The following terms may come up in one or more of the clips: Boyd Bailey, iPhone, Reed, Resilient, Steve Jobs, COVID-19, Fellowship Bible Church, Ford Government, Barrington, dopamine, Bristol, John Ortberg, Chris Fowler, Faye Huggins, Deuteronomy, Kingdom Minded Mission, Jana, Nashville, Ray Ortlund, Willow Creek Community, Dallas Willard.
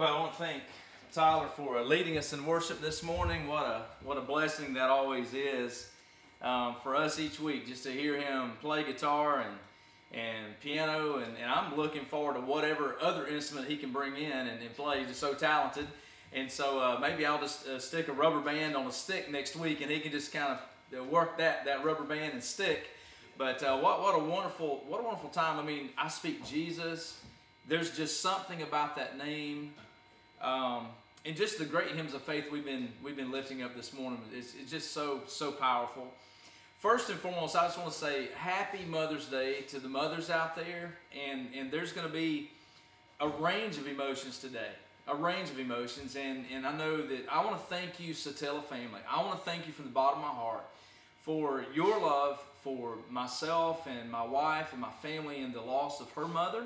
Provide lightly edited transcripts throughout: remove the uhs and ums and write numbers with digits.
Well, I want to thank Tyler for leading us in worship this morning. What a blessing that always is for us each week, just to hear him play guitar and piano. And I'm looking forward to whatever other instrument he can bring in and play. He's just so talented. And so maybe I'll just stick a rubber band on a stick next week, and he can just kind of work that rubber band and stick. But what a wonderful time. I mean, I speak Jesus. There's just something about that name, and just the great hymns of faith we've been lifting up this morning. It's just so powerful. First and foremost, I just want to say Happy Mother's Day to the mothers out there. And there's going to be a range of emotions today. And I know that I want to thank you, Satella family. I want to thank you from the bottom of my heart for your love for myself and my wife and my family and the loss of her mother,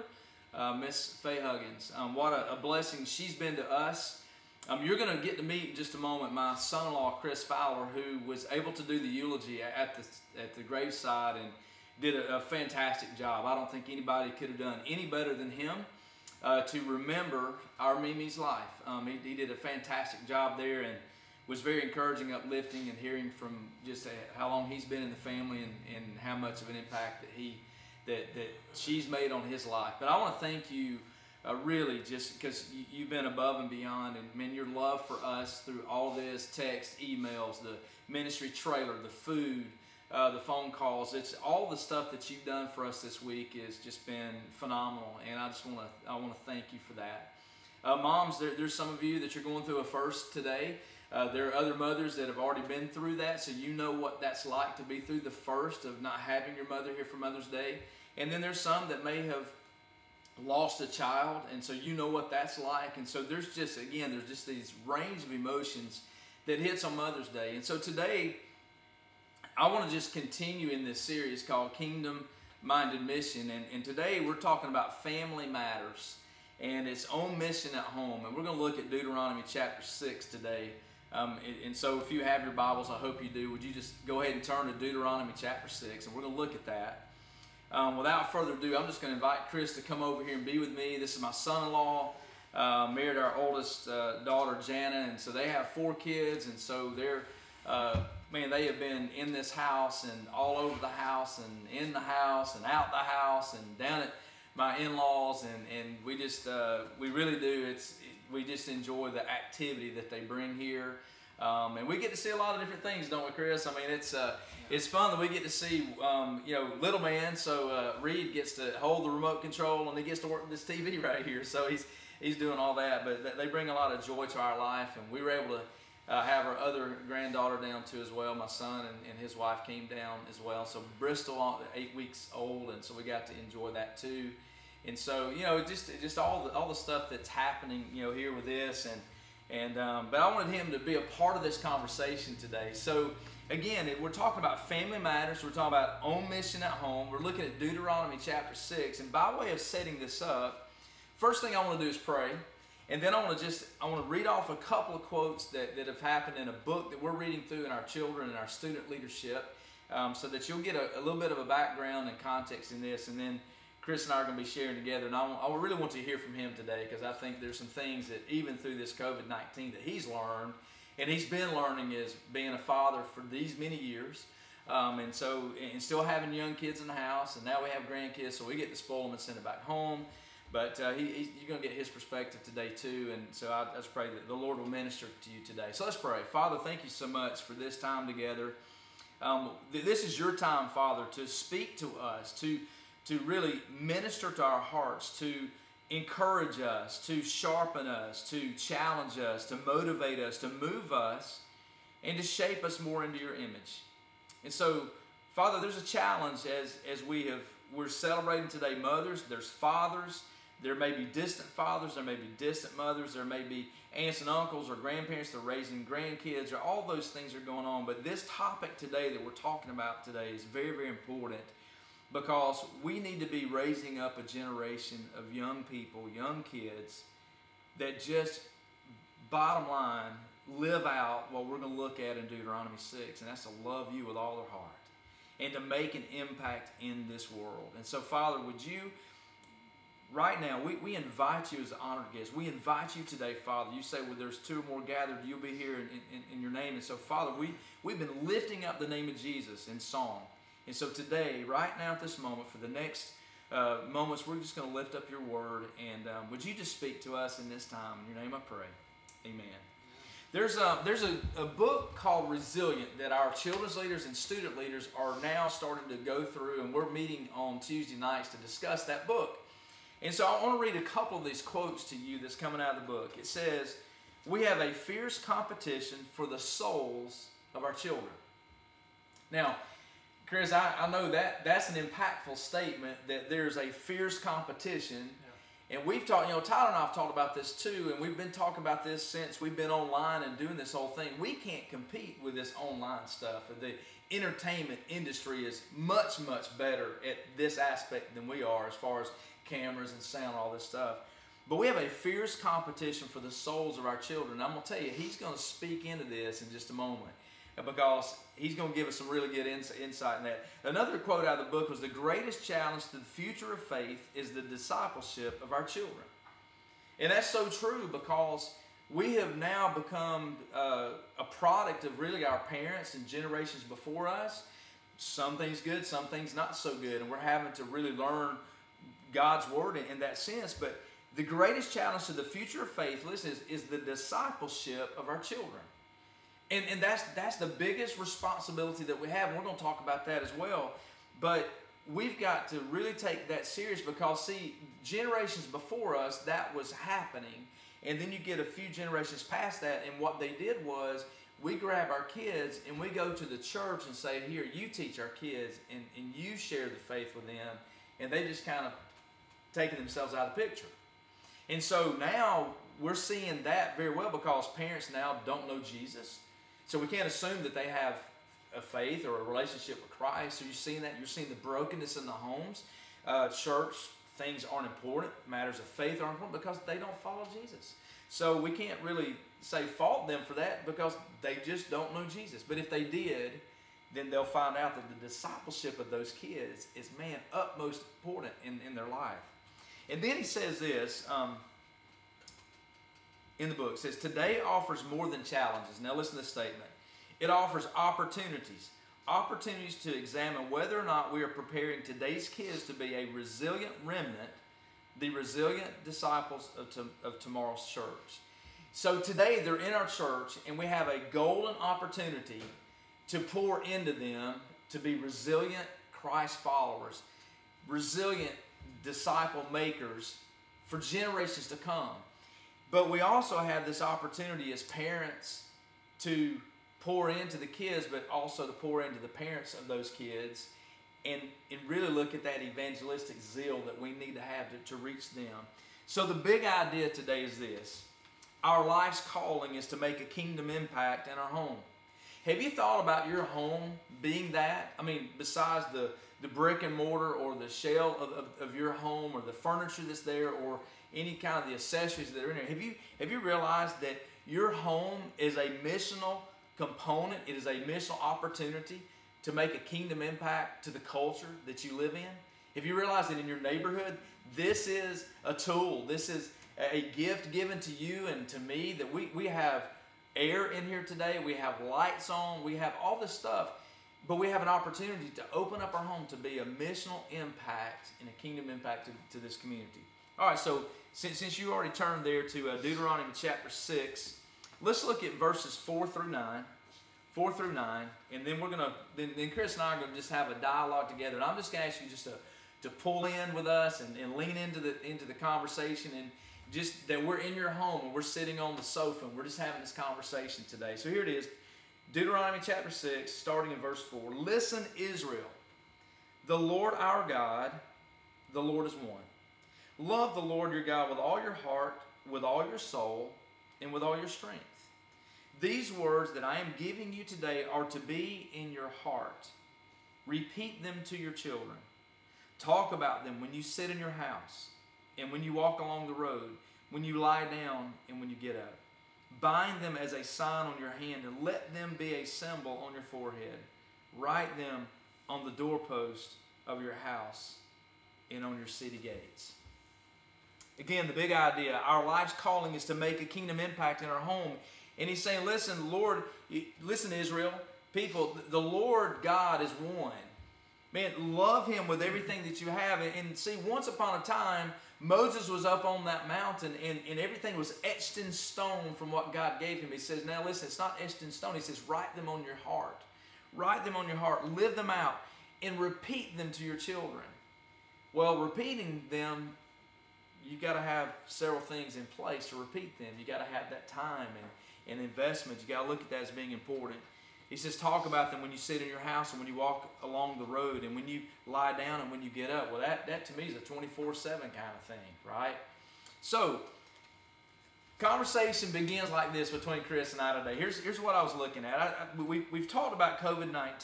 Miss Faye Huggins. What a blessing she's been to us. You're going to get to meet in just a moment my son-in-law, Chris Fowler, who was able to do the eulogy at the graveside and did a fantastic job. I don't think anybody could have done any better than him to remember our Mimi's life. He did a fantastic job there and was very encouraging, uplifting, and hearing from just how long he's been in the family and how much of an impact that that she's made on his life. But I want to thank you really, just because you've been above and beyond, and man, your love for us through all this, text, emails, the ministry trailer, the food, the phone calls. It's all the stuff that you've done for us this week has just been phenomenal, and I want to thank you for that. Moms, there's some of you that you're going through a first today. There are other mothers that have already been through that, so you know what that's like to be through the first of not having your mother here for Mother's Day. And then there's some that may have lost a child, and so you know what that's like. And so there's just these range of emotions that hits on Mother's Day. And so today, I want to just continue in this series called Kingdom Minded Mission. And today we're talking about family matters and its own mission at home. And we're going to look at Deuteronomy chapter 6 today. And so if you have your Bibles, I hope you do, would you just go ahead and turn to Deuteronomy chapter 6, and we're going to look at that. Without further ado, I'm just going to invite Chris to come over here and be with me. This is my son-in-law, married our oldest daughter, Jana, and so they have 4 kids, and so they have been in this house and all over the house and in the house and out the house and down at my in-laws, and we just, we really do, we just enjoy the activity that they bring here. And we get to see a lot of different things, don't we, Chris? I mean, it's fun that we get to see, little man. So Reed gets to hold the remote control, and he gets to work this TV right here. So he's doing all that. But they bring a lot of joy to our life, and we were able to have our other granddaughter down too as well. My son and his wife came down as well. So Bristol, 8 weeks old, and so we got to enjoy that too. And so, just all the stuff that's happening, here with this, but I wanted him to be a part of this conversation today. So again, we're talking about family matters. We're talking about own mission at home. We're looking at Deuteronomy chapter 6, and by way of setting this up, first thing I want to do is pray, and then I want to read off a couple of quotes that have happened in a book that we're reading through in our children and our student leadership, so that you'll get a little bit of a background and context in this, and then Chris and I are going to be sharing together, and I really want you to hear from him today, because I think there's some things that even through this COVID-19 that he's learned, and he's been learning as being a father for these many years, and still having young kids in the house, and now we have grandkids, so we get to spoil them and send them back home, but you're going to get his perspective today too, and so I just pray that the Lord will minister to you today. So let's pray. Father, thank you so much for this time together. This is your time, Father, to speak to us, to really minister to our hearts, to encourage us, to sharpen us, to challenge us, to motivate us, to move us, and to shape us more into your image. And so, Father, there's a challenge as we're celebrating today mothers. There's fathers. There may be distant fathers. There may be distant mothers. There may be aunts and uncles or grandparents that are raising grandkids, or all those things are going on. But this topic today that we're talking about today is very, very important, because we need to be raising up a generation of young people, young kids, that just, bottom line, live out what we're going to look at in Deuteronomy 6, and that's to love you with all their heart and to make an impact in this world. And so, Father, would you right now, we invite you as honored guests. We invite you today, Father. You say, well, there's two more gathered, you'll be here in your name. And so, Father, we've been lifting up the name of Jesus in song. And so today, right now at this moment, for the next moments, we're just going to lift up your word. And would you just speak to us in this time? In your name I pray. Amen. There's a book called Resilient that our children's leaders and student leaders are now starting to go through, and we're meeting on Tuesday nights to discuss that book. And so I want to read a couple of these quotes to you that's coming out of the book. It says, we have a fierce competition for the souls of our children. Now, Chris, I know that's an impactful statement, that there's a fierce competition. And we've talked, Tyler and I have talked about this too, and we've been talking about this since we've been online and doing this whole thing. We can't compete with this online stuff. The entertainment industry is much, much better at this aspect than we are as far as cameras and sound, all this stuff. But we have a fierce competition for the souls of our children. I'm going to tell you, he's going to speak into this in just a moment, because he's going to give us some really good insight in that. Another quote out of the book was, the greatest challenge to the future of faith is the discipleship of our children. And that's so true, because we have now become a product of really our parents and generations before us. Some things good, some things not so good, and we're having to really learn God's word in that sense. But the greatest challenge to the future of faith, listen, is the discipleship of our children. And that's the biggest responsibility that we have, and we're going to talk about that as well. But we've got to really take that serious, because, see, generations before us, that was happening. And then you get a few generations past that, and what they did was, we grab our kids and we go to the church and say, here, you teach our kids, and you share the faith with them. And they just kind of taken themselves out of the picture. And so now we're seeing that very well, because parents now don't know Jesus. So we can't assume that they have a faith or a relationship with Christ. So you're seeing that. You're seeing the brokenness in the homes. Church, things aren't important. Matters of faith aren't important, because they don't follow Jesus. So we can't really say fault them for that, because they just don't know Jesus. But if they did, then they'll find out that the discipleship of those kids is, man, utmost important in their life. And then he says this in the book. It says, today offers more than challenges. Now listen to this statement. It offers opportunities. Opportunities to examine whether or not we are preparing today's kids to be a resilient remnant, the resilient disciples of tomorrow's church. So today they're in our church, and we have a golden opportunity to pour into them to be resilient Christ followers, resilient disciple makers for generations to come. But we also have this opportunity as parents to pour into the kids, but also to pour into the parents of those kids, and really look at that evangelistic zeal that we need to have to reach them. So the big idea today is this. Our life's calling is to make a kingdom impact in our home. Have you thought about your home being that? I mean, besides the brick and mortar or the shell of your home, or the furniture that's there, or any kind of the accessories that are in there, have you realized that your home is a missional component? It is a missional opportunity to make a kingdom impact to the culture that you live in. Have you realized that in your neighborhood, this is a tool, this is a gift given to you and to me, that we have air in here today, we have lights on, we have all this stuff, but we have an opportunity to open up our home to be a missional impact and a kingdom impact to this community. All right, so since you already turned there to Deuteronomy chapter 6, let's look at verses 4 through 9, and then we're going to, then Chris and I are going to just have a dialogue together, and I'm just going to ask you just to pull in with us and lean into the conversation, and just that we're in your home and we're sitting on the sofa and we're just having this conversation today. So here it is, Deuteronomy chapter 6, starting in verse 4. Listen, Israel, the Lord our God, the Lord is one. Love the Lord your God with all your heart, with all your soul, and with all your strength. These words that I am giving you today are to be in your heart. Repeat them to your children. Talk about them when you sit in your house, and when you walk along the road, when you lie down, and when you get up. Bind them as a sign on your hand, and let them be a symbol on your forehead. Write them on the doorpost of your house and on your city gates. Again, the big idea, our life's calling is to make a kingdom impact in our home. And he's saying, listen, Lord, listen, Israel, people, the Lord God is one. Man, love him with everything that you have. And see, once upon a time, Moses was up on that mountain and everything was etched in stone from what God gave him. He says, now listen, it's not etched in stone. He says, write them on your heart. Write them on your heart. Live them out and repeat them to your children. Well, repeating them, you've got to have several things in place to repeat them. You've got to have that time and investment. You've got to look at that as being important. He says, talk about them when you sit in your house and when you walk along the road and when you lie down and when you get up. Well, that to me is a 24/7 kind of thing, right? So, conversation begins like this between Chris and I today. Here's what I was looking at. We've talked about COVID-19.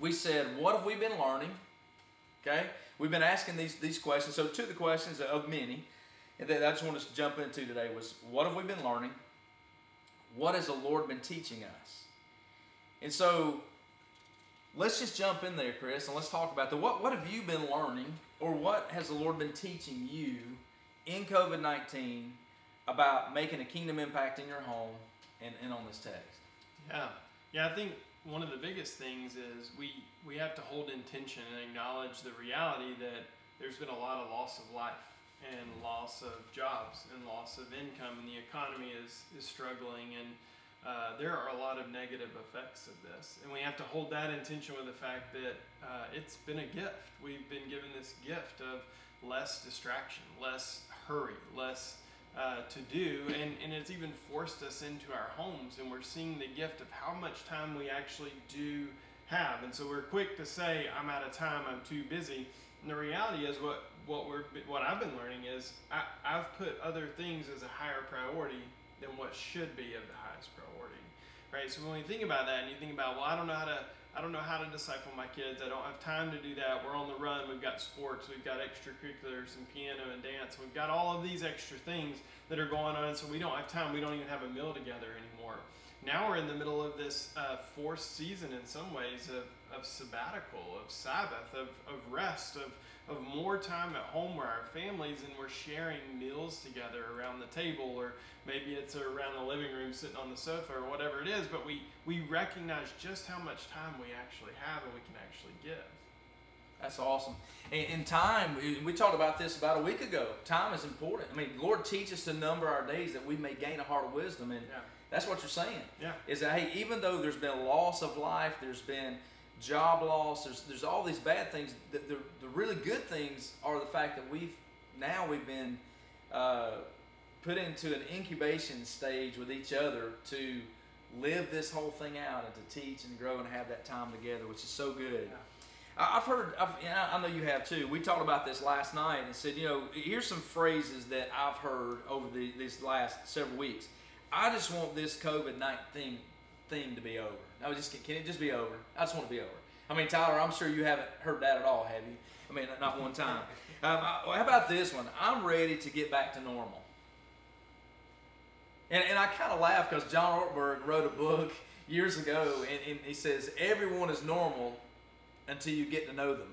We said, what have we been learning? Okay? We've been asking these questions. So two of the questions of many that I just want to jump into today was, what have we been learning? What has the Lord been teaching us? And so, let's just jump in there, Chris, and let's talk about what have you been learning, or what has the Lord been teaching you in COVID-19 about making a kingdom impact in your home and on this text? Yeah, I think one of the biggest things is we have to hold intention and acknowledge the reality that there's been a lot of loss of life and loss of jobs and loss of income, and the economy is struggling, and there are a lot of negative effects of this, and we have to hold that in tension with the fact that it's been a gift. We've been given this gift of less distraction, less hurry, less to do, and it's even forced us into our homes, and we're seeing the gift of how much time we actually do have. And so we're quick to say, I'm out of time, I'm too busy, and the reality is what I've been learning is I've put other things as a higher priority than what should be of the highest priority, right? So when you think about that and you think about, well, I don't know how to disciple my kids. I don't have time to do that. We're on the run. We've got sports. We've got extracurriculars and piano and dance. We've got all of these extra things that are going on, so we don't have time. We don't even have a meal together anymore. Now we're in the middle of this forced season in some ways of sabbatical, of Sabbath, of rest, of more time at home with our families, and we're sharing meals together around the table, or maybe it's around the living room sitting on the sofa or whatever it is, but we recognize just how much time we actually have and we can actually give. That's awesome. And time, we talked about this about a week ago. Time is important. I mean, Lord, teach us to number our days that we may gain a heart of wisdom, and that's what you're saying. Yeah. Is that, hey, even though there's been loss of life, there's been job loss, there's all these bad things, the really good things are the fact that we've been put into an incubation stage with each other to live this whole thing out and to teach and grow and have that time together, which is so good. Yeah. I know you have too. We talked about this last night and said, here's some phrases that I've heard over these last several weeks. I just want this COVID-19 thing to be over. Can it just be over? I just want it to be over. I mean, Tyler, I'm sure you haven't heard that at all, have you? I mean, not one time. How about this one? I'm ready to get back to normal. And I kind of laugh because John Ortberg wrote a book years ago, and he says, everyone is normal until you get to know them,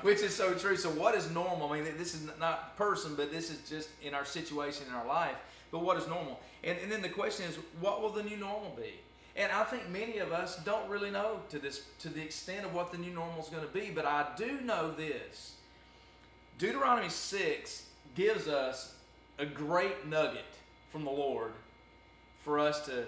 which is so true. So what is normal? I mean, this is not person, but this is just in our situation, in our life. But what is normal? And then the question is, what will the new normal be? And I think many of us don't really know to the extent of what the new normal is going to be. But I do know this. Deuteronomy 6 gives us a great nugget from the Lord for us to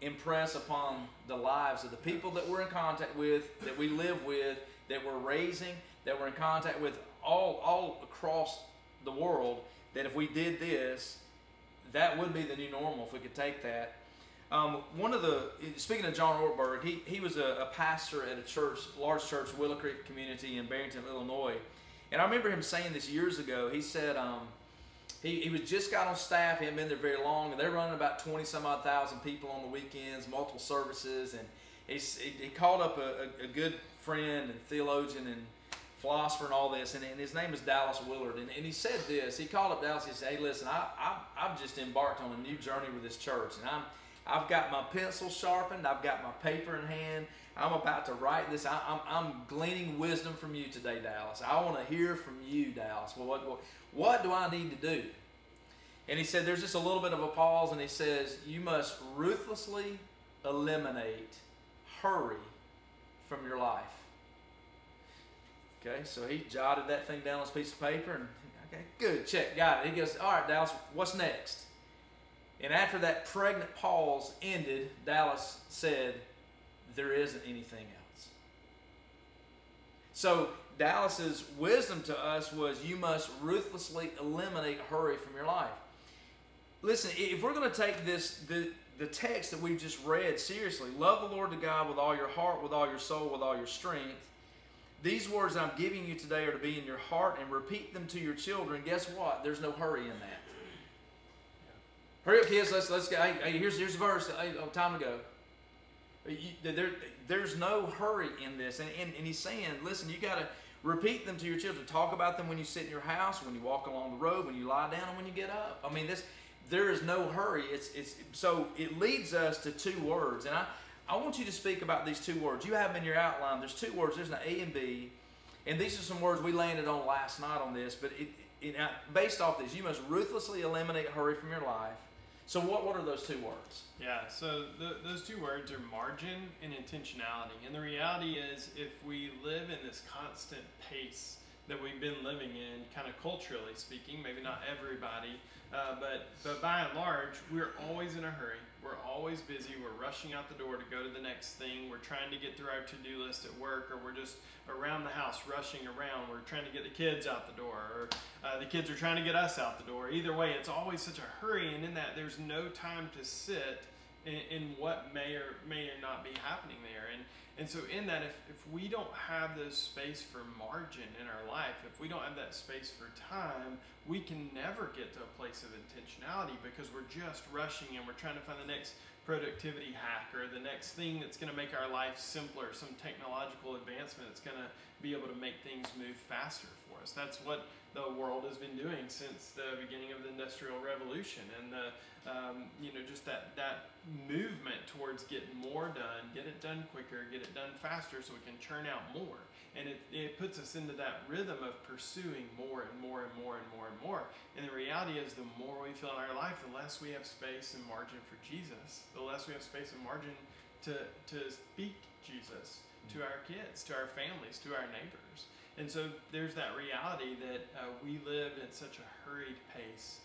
impress upon the lives of the people that we're in contact with, that we live with, that we're raising, that we're in contact with all across the world, that if we did this, that would be the new normal if we could take that. Speaking of John Ortberg, he was a pastor at a church, large church, Willow Creek Community in Barrington, Illinois. And I remember him saying this years ago. He said he was just got on staff. He hadn't been there very long. And they're running about 20,000 people on the weekends, multiple services. And he called up a good friend and theologian and philosopher and all this. And his name is Dallas Willard. And he said this. He called up Dallas. He said, hey, listen, I've just embarked on a new journey with this church. And I've got my pencil sharpened. I've got my paper in hand. I'm about to write this. I'm gleaning wisdom from you today, Dallas. I want to hear from you, Dallas. Well, what, What do I need to do? And he said, there's just a little bit of a pause, and he says, you must ruthlessly eliminate hurry from your life. Okay, so he jotted that thing down on his piece of paper, and okay, good, check, got it. He goes, all right, Dallas, what's next? And after that pregnant pause ended, Dallas said, there isn't anything else. So Dallas's wisdom to us was, you must ruthlessly eliminate hurry from your life. Listen, if we're going to take this, the text that we've just read seriously, love the Lord your God with all your heart, with all your soul, with all your strength. These words I'm giving you today are to be in your heart, and repeat them to your children. Guess what? There's no hurry in that. Hurry up, kids. Let's go. Hey, here's a verse. Time to go. There's no hurry in this. And he's saying, listen, you got to repeat them to your children. Talk about them when you sit in your house, when you walk along the road, when you lie down, and when you get up. I mean, there is no hurry. It's so it leads us to two words. And I want you to speak about these two words. You have them in your outline. There's two words. There's an A and B. And these are some words we landed on last night on this. But based off these, you must ruthlessly eliminate hurry from your life. So what are those two words? Yeah, so those two words are margin and intentionality. And the reality is, if we live in this constant pace that we've been living in, kind of culturally speaking, maybe not everybody, but by and large, we're always in a hurry. We're always busy. We're rushing out the door to go to the next thing. We're trying to get through our to-do list at work, or we're just around the house rushing around. We're trying to get the kids out the door, or the kids are trying to get us out the door. Either way, it's always such a hurry, and in that, there's no time to sit in what may or not be happening there. And so in that, if we don't have this space for margin in our life, if we don't have that space for time, we can never get to a place of intentionality, because we're just rushing and we're trying to find the next productivity hack or the next thing that's going to make our life simpler, some technological advancement that's going to be able to make things move faster for us. That's what the world has been doing since the beginning of the Industrial Revolution, and the just that movement towards get more done, get it done quicker, get it done faster, so we can churn out more. And it puts us into that rhythm of pursuing more and more and more and more and more. And the reality is, the more we fill in our life, the less we have space and margin for Jesus, the less we have space and margin to speak Jesus to our kids, to our families, to our neighbors. And so there's that reality that we live at such a hurried pace,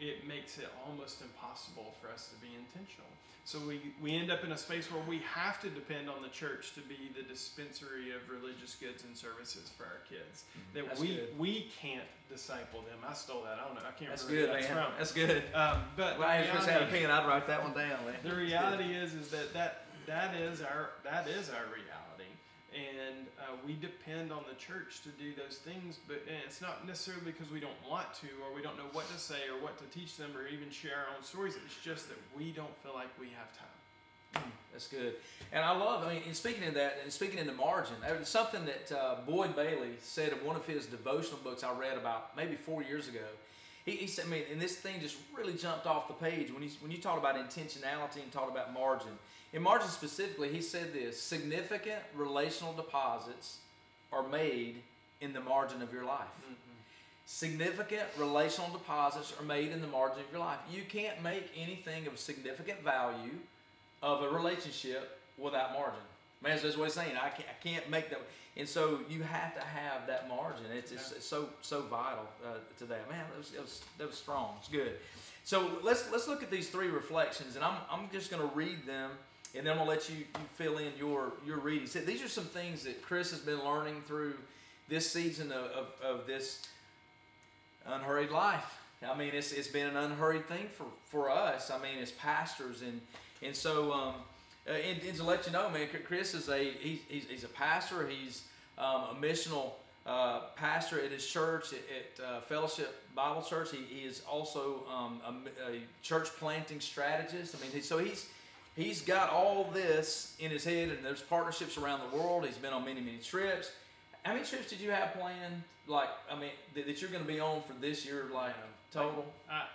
it makes it almost impossible for us to be intentional. So we end up in a space where we have to depend on the church to be the dispensary of religious goods and services for our kids. That that's we can't disciple them. I stole that. I don't know. I can't remember where that's from. That's good. But well, if Chris had a pen, I'd write that one down. Man. The reality is that is our reality. And we depend on the church to do those things, but it's not necessarily because we don't want to, or we don't know what to say or what to teach them, or even share our own stories. It's just that we don't feel like we have time. That's good. And and speaking of that, and speaking in the margin, something that Boyd Bailey said in one of his devotional books I read about maybe 4 years ago. He said, and this thing just really jumped off the page when you talked about intentionality and talked about margin. In margin specifically, he said this: significant relational deposits are made in the margin of your life. Mm-hmm. Significant relational deposits are made in the margin of your life. You can't make anything of significant value of a relationship without margin. Man, that's what he's saying. I can't make that. And so you have to have that margin. It's so vital to that. Man, that was strong. It's good. So let's look at these three reflections, and I'm just going to read them, and then I'm going to let you fill in your reading. So these are some things that Chris has been learning through this season of this unhurried life. I mean, it's been an unhurried thing for us. I mean, as pastors, and so. And to let you know, man, Chris is he's a pastor. He's a missional pastor at his church, at Fellowship Bible Church. He is also a church planting strategist. I mean, he's got all this in his head, and there's partnerships around the world. He's been on many, many trips. How many trips did you have planned? Like, I mean, that you're going to be on for this year, like? Total?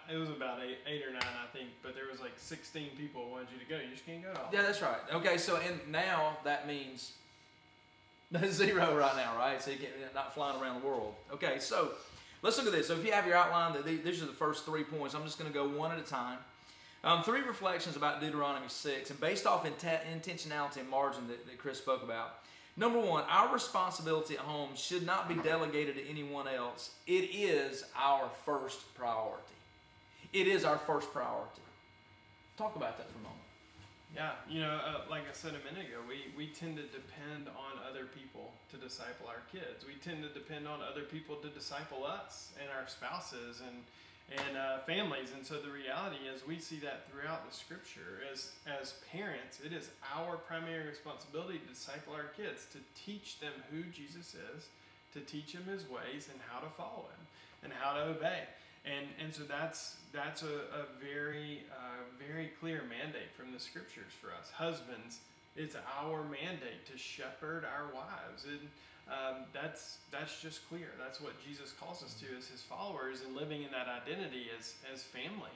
It was about eight or nine, I think, but there was like 16 people wanted you to go. You just can't go to all. Yeah, that's right. Okay, so and now that means zero right now, right? So you're not flying around the world. Okay, so Let's look at this. So if you have your outline, these are the first 3 points. I'm just going to go one at a time. Three reflections about Deuteronomy 6, and based off intentionality and margin that Chris spoke about. Number one, our responsibility at home should not be delegated to anyone else. It is our first priority. It is our first priority. Talk about that for a moment. Yeah, like I said a minute ago, we tend to depend on other people to disciple our kids. We tend to depend on other people to disciple us and our spouses and families. And so the reality is we see that throughout the scripture. As parents, it is our primary responsibility to disciple our kids, to teach them who Jesus is, to teach them his ways and how to follow him and how to obey. And so that's a very clear mandate from the scriptures for us. Husbands, it's our mandate to shepherd our wives. And that's just clear. That's what Jesus calls us to as his followers, and living in that identity as family,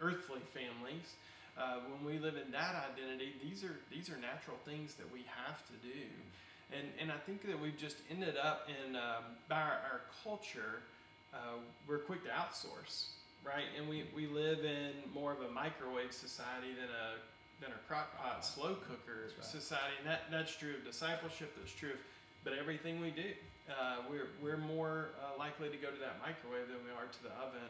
earthly families. When we live in that identity, these are natural things that we have to do. And I think that we've just ended up in by our culture. We're quick to outsource, right? And we live in more of a microwave society than a crockpot slow cooker society. And that's true of discipleship. That's true of, but everything we do, we're more likely to go to that microwave than we are to the oven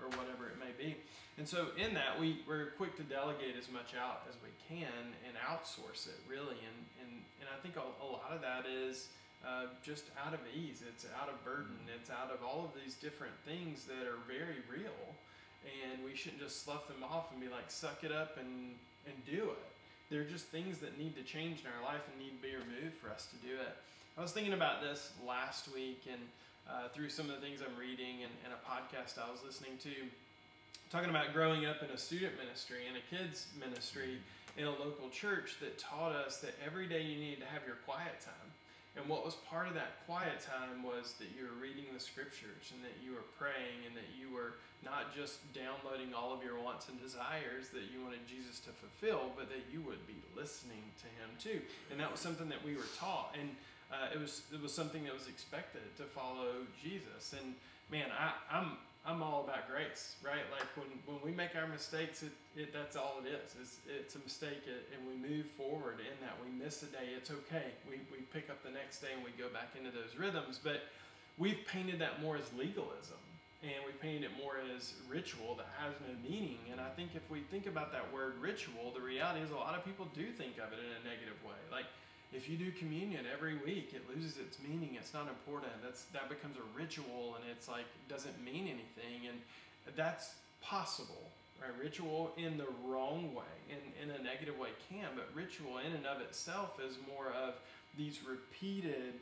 or whatever it may be. And so in that, we're quick to delegate as much out as we can and outsource it, really. And I think a lot of that is just out of ease, it's out of burden, it's out of all of these different things that are very real, and we shouldn't just slough them off and be like, suck it up and do it. They're just things that need to change in our life and need to be removed for us to do it. I was thinking about this last week, and through some of the things I'm reading and a podcast I was listening to, talking about growing up in a student ministry and a kids ministry in a local church that taught us that every day you needed to have your quiet time. And what was part of that quiet time was that you were reading the scriptures and that you were praying and that you were not just downloading all of your wants and desires that you wanted Jesus to fulfill, but that you would be listening to him too. And that was something that we were taught. And it was something that was expected to follow Jesus. And man, I'm all about grace, right? Like when we make our mistakes, that's all it is. It's a mistake, and we move forward in that. We miss a day, it's okay. We pick up the next day and we go back into those rhythms. But we've painted that more as legalism, and we painted it more as ritual that has no meaning. And I think if we think about that word ritual, the reality is a lot of people do think of it in a negative way. Like, if you do communion every week, it loses its meaning. It's not important. That becomes a ritual, and it's like doesn't mean anything. And that's possible, right? Ritual in the wrong way, in a negative way, can. But ritual in and of itself is more of these repeated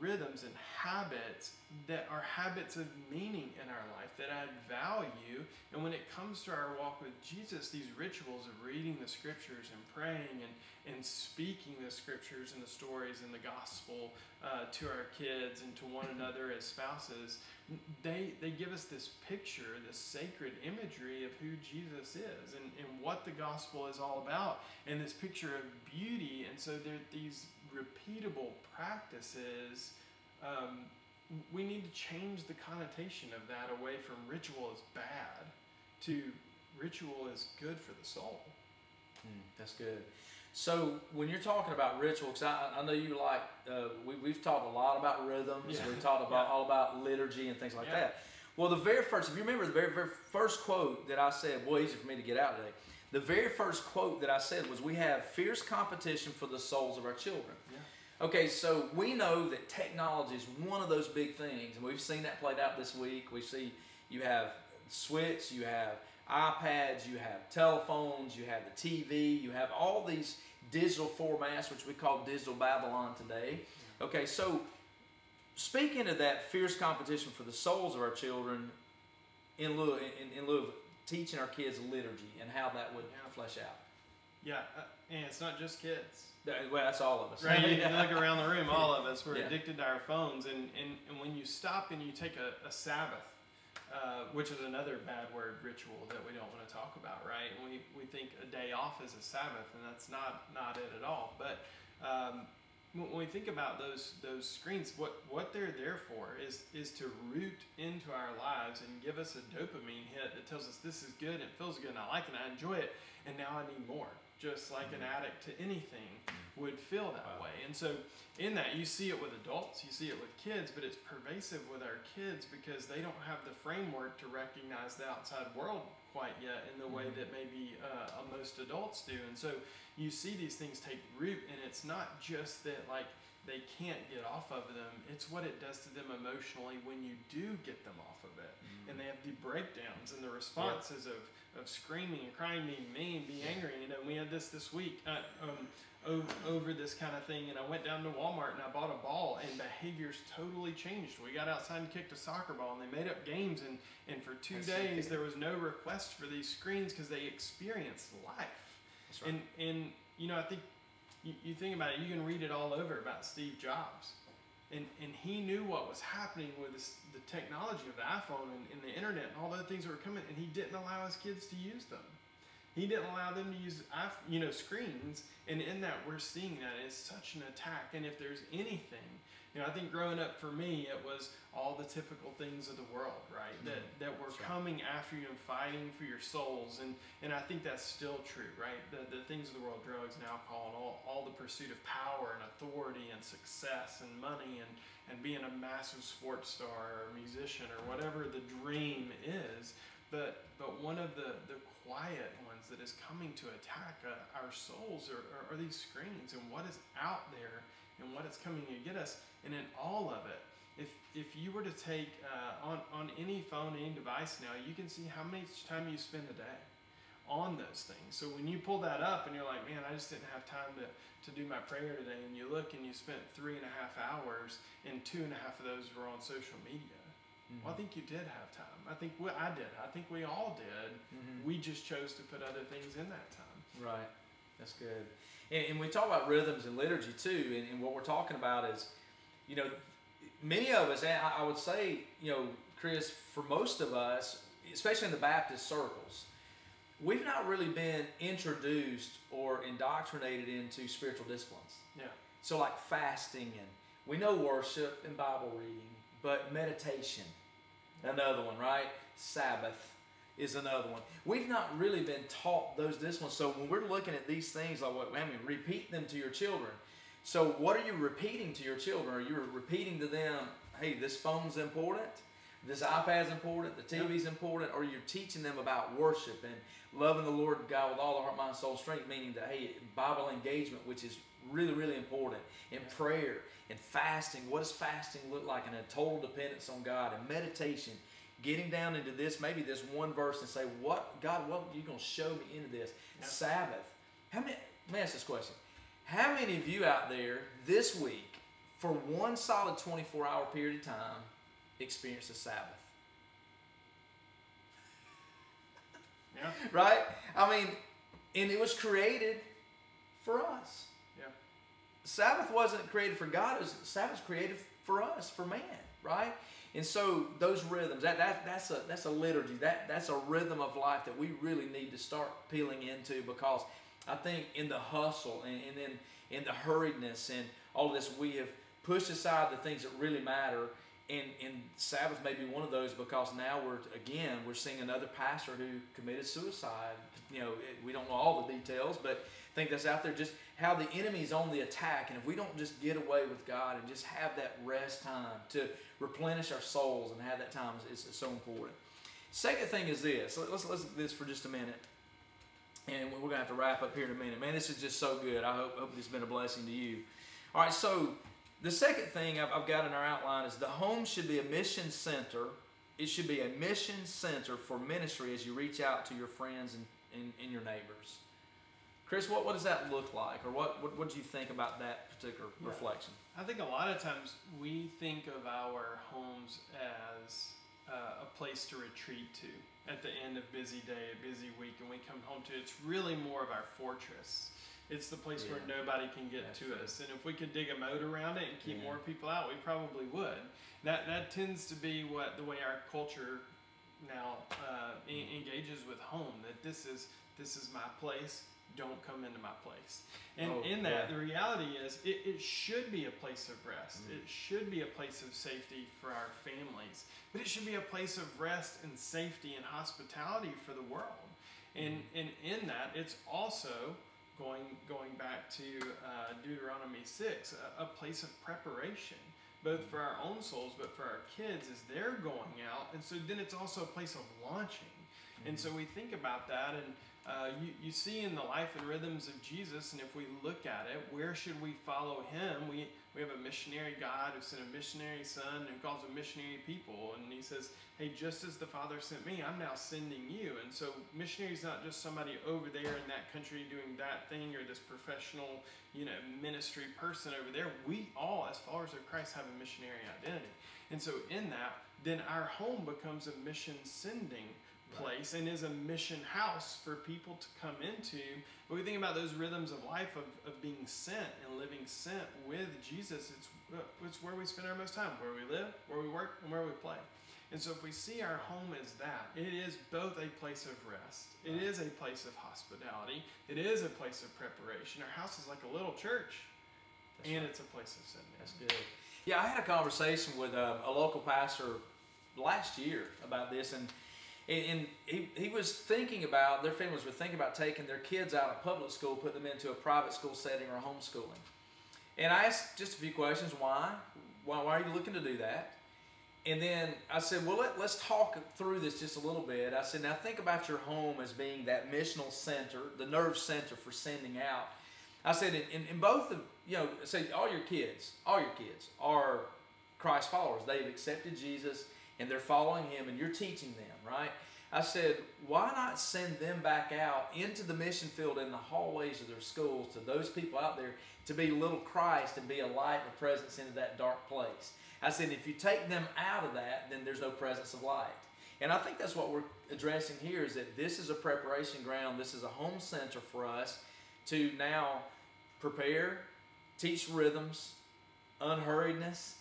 rhythms and habits that are habits of meaning in our life that add value. And when it comes to our walk with Jesus, these rituals of reading the scriptures and praying and speaking the scriptures and the stories and the gospel to our kids and to one another as spouses, they give us this picture, this sacred imagery of who Jesus is and what the gospel is all about, and this picture of beauty. And so there are these repeatable practices. We need to change the connotation of that away from ritual is bad to ritual is good for the soul. That's good. So when you're talking about ritual, because I know you like, we've talked a lot about rhythms. Yeah. We've talked about all about liturgy and things like that. Well, the very first, if you remember the very first quote that I said, boy, easy for me to get out today. The very first quote that I said was, we have fierce competition for the souls of our children. Yeah. Okay, so we know that technology is one of those big things, and we've seen that played out this week. We see you have Switch, you have iPads, you have telephones, you have the TV, you have all these digital formats, which we call digital Babylon today. Okay, so speaking of that fierce competition for the souls of our children, in lieu of teaching our kids liturgy and how that would flesh out. Yeah, and it's not just kids. Well, that's all of us. Right, you look around the room, all of us, we're addicted to our phones. And when you stop and you take a Sabbath, which is another bad word, ritual, that we don't want to talk about, right? And we think a day off is a Sabbath, and that's not it at all. But when we think about those screens, what they're there for is to root into our lives and give us a dopamine hit that tells us this is good, it feels good, and I like it, and I enjoy it, and now I need more. Just like an addict to anything would feel that way. And so in that, you see it with adults, you see it with kids, but it's pervasive with our kids because they don't have the framework to recognize the outside world quite yet in the way that maybe most adults do. And so you see these things take root, and it's not just that like they can't get off of them, it's what it does to them emotionally when you do get them off of it. And they have the breakdowns and the responses of screaming and crying, being mean, being angry. You know, we had this week over this kind of thing, and I went down to Walmart and I bought a ball, and behaviors totally changed. We got outside and kicked a soccer ball, and they made up games, and for 2 days there was no request for these screens because they experience life. That's right. And you know, I think you think about it, you can read it all over about Steve Jobs, and he knew what was happening with the technology of the iPhone and the internet and all the things that were coming, and he didn't allow his kids to use them. He didn't allow them to use screens, and in that we're seeing that it's such an attack. And if there's anything, you know, I think growing up for me, it was all the typical things of the world, right? That were coming after you and fighting for your souls, and I think that's still true, right? The things of the world, drugs and alcohol, and all the pursuit of power and authority and success and money and being a massive sports star or a musician or whatever the dream is. But one of the quiet ones that is coming to attack our souls are these screens and what is out there and what is coming to get us. And in all of it, if you were to take on any phone, any device now, you can see how much time you spend a day on those things. So when you pull that up and you're like, man, I just didn't have time to do my prayer today. And you look and you spent 3.5 hours, and 2.5 of those were on social media. Well, I think you did have time. I think I did. I think we all did. Mm-hmm. We just chose to put other things in that time. Right. That's good. And we talk about rhythms and liturgy too. And what we're talking about is, you know, many of us, and I would say, you know, Chris, for most of us, especially in the Baptist circles, we've not really been introduced or indoctrinated into spiritual disciplines. Yeah. So like fasting, and we know worship and Bible reading, but meditation, another one, right? Sabbath is another one. We've not really been taught those disciplines. So when we're looking at these things, repeat them to your children. So what are you repeating to your children? Are you repeating to them, hey, this phone's important, this iPad's important, the TV's important? Or are you teaching them about worship and loving the Lord God with all the heart, mind, soul, strength, meaning that, hey, Bible engagement, which is really, really important, and prayer and fasting. What does fasting look like? And a total dependence on God, and meditation, getting down into this, maybe this one verse and say, God, what are you going to show me into this? Yeah. Sabbath. Let me ask this question. How many of you out there this week, for one solid 24-hour period of time, experienced a Sabbath? Yeah. Right? I mean, and it was created for us. Yeah. Sabbath wasn't created for God. Sabbath was created for us, for man, right? And so those rhythms, that's a liturgy. That's a rhythm of life that we really need to start peeling into, because I think in the hustle and then in the hurriedness and all this, we have pushed aside the things that really matter. And Sabbath may be one of those, because now we're seeing another pastor who committed suicide. You know, we don't know all the details, but I think that's out there, just how the enemy's on the attack. And if we don't just get away with God and just have that rest time to replenish our souls and have that time, it's so important. Second thing is this. Let's look at this for just a minute. And we're going to have to wrap up here in a minute. Man, this is just so good. I hope this has been a blessing to you. All right, so the second thing I've got in our outline is the home should be a mission center. It should be a mission center for ministry as you reach out to your friends and your neighbors. Chris, what does that look like? Or what do you think about that particular reflection? I think a lot of times we think of our homes as a place to retreat to at the end of busy day, a busy week, and we come home to it. It's really more of our fortress. It's the place where nobody can get us. And if we could dig a moat around it and keep more people out, we probably would. That tends to be the way our culture now engages with home, that this is my place. Don't come into my place. And the reality is it should be a place of rest. Mm. It should be a place of safety for our families, but it should be a place of rest and safety and hospitality for the world. And in that, it's also going back to Deuteronomy 6, a place of preparation, both for our own souls, but for our kids as they're going out. And so then it's also a place of launching. Mm-hmm. And so we think about that, and you see in the life and rhythms of Jesus, and if we look at it, where should we follow him? We have a missionary God who sent a missionary son who calls them missionary people. And he says, hey, just as the Father sent me, I'm now sending you. And so missionary is not just somebody over there in that country doing that thing, or this professional, ministry person over there. We all, as followers of Christ, have a missionary identity. And so in that, then our home becomes a mission sending place and is a mission house for people to come into. But we think about those rhythms of life of being sent and living sent with Jesus. It's where we spend our most time, where we live, where we work, and where we play. And so if we see our home as that, it is both a place of rest. It is a place of hospitality. It is a place of preparation. Our house is like a little church. That's and right. It's a place of sin. That's good. Yeah, I had a conversation with a local pastor last year about this, and he was thinking about, their families were thinking about taking their kids out of public school, putting them into a private school setting or homeschooling. And I asked just a few questions, why are you looking to do that? And then I said, well, let's talk through this just a little bit. I said, now think about your home as being that missional center, the nerve center for sending out. I said, in both of, say all your kids are Christ followers. They've accepted Jesus and they're following him and you're teaching them, right? I said, why not send them back out into the mission field in the hallways of their schools to those people out there to be little Christ and be a light and a presence into that dark place. I said, if you take them out of that, then there's no presence of light. And I think that's what we're addressing here, is that this is a preparation ground. This is a home center for us to now prepare, teach rhythms, unhurriedness,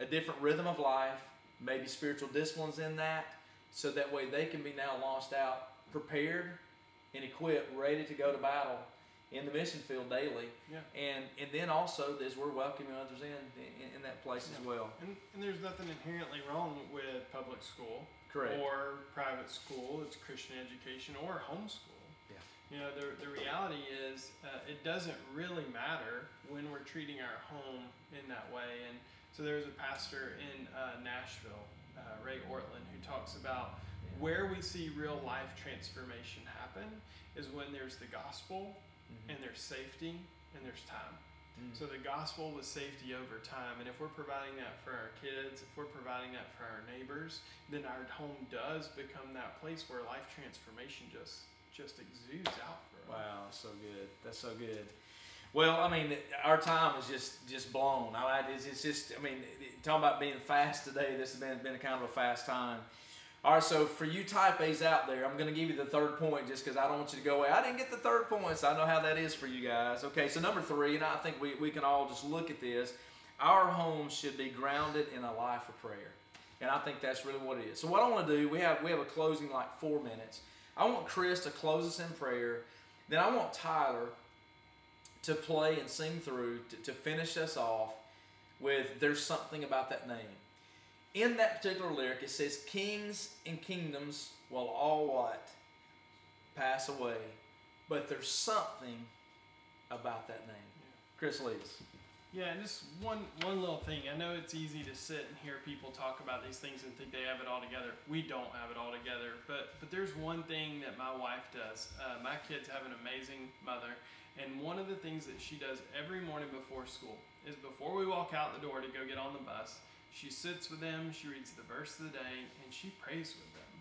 a different rhythm of life, maybe spiritual disciplines in that, so that way they can be now launched out, prepared and equipped, ready to go to battle in the mission field daily. Yeah. And then also as we're welcoming others in that place as well. And there's nothing inherently wrong with public school. Correct. Or private school, it's Christian education, or homeschool. Yeah. The reality is it doesn't really matter when we're treating our home in that way. And so there's a pastor in Nashville, Ray Ortlund, who talks about where we see real life transformation happen is when there's the gospel, mm-hmm. and there's safety and there's time. Mm-hmm. So the gospel with safety over time. And if we're providing that for our kids, if we're providing that for our neighbors, then our home does become that place where life transformation just exudes out for us. Wow, so good. That's so good. Well, our time is just blown. Talking about being fast today, this has been a kind of a fast time. All right, so for you type A's out there, I'm going to give you the third point just because I don't want you to go away. I didn't get the third point, so I know how that is for you guys. Okay, so number 3, and I think we can all just look at this. Our home should be grounded in a life of prayer. And I think that's really what it is. So what I want to do, we have a closing like 4 minutes. I want Chris to close us in prayer. Then I want Tyler to play and sing through to finish us off with There's Something About That Name. In that particular lyric, it says, kings and kingdoms will all what? Pass away. But there's something about that name. Yeah. Chris Lees. Yeah, and just one little thing. I know it's easy to sit and hear people talk about these things and think they have it all together. We don't have it all together. But there's one thing that my wife does. My kids have an amazing mother. And one of the things that she does every morning before school is before we walk out the door to go get on the bus, she sits with them, she reads the verse of the day, and she prays with them.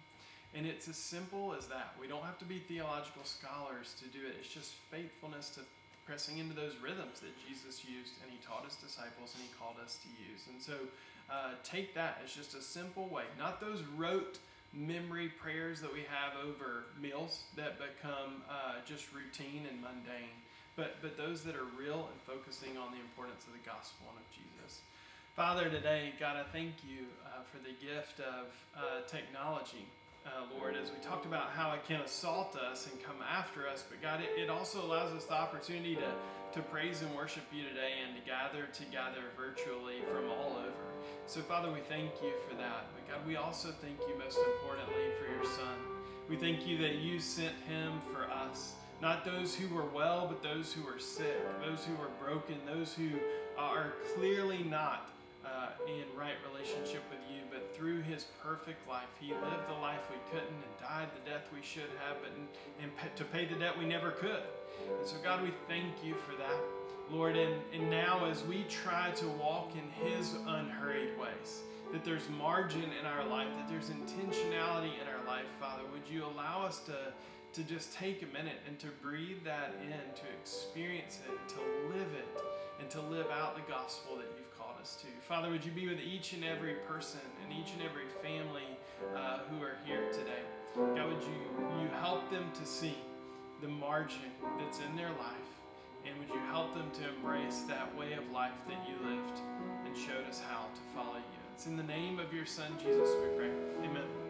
And it's as simple as that. We don't have to be theological scholars to do it. It's just faithfulness to pressing into those rhythms that Jesus used and he taught his disciples and he called us to use. And so take that as just a simple way, not those rote memory prayers that we have over meals that become just routine and mundane, but those that are real and focusing on the importance of the gospel and of Jesus. Father, today, God, I thank you for the gift of technology. Lord, as we talked about how it can assault us and come after us, but God, it also allows us the opportunity to praise and worship you today and to gather together virtually from all over. So Father, we thank you for that. But God, we also thank you most importantly for your Son. We thank you that you sent him for us, not those who were well, but those who were sick, those who were broken, those who are clearly not in right relationship with you, but through his perfect life, he lived the life we couldn't and died the death we should have, but to pay the debt we never could. And so God, we thank you for that, Lord. And now as we try to walk in his unhurried ways, that there's margin in our life, that there's intentionality in our life, Father, would you allow us to just take a minute and to breathe that in, to experience it, and to live out the gospel that you've called us to. Father, would you be with each and every person and each and every family who are here today. God, would you help them to see the margin that's in their life, and would you help them to embrace that way of life that you lived and showed us how to follow you. It's in the name of your Son, Jesus, we pray. Amen.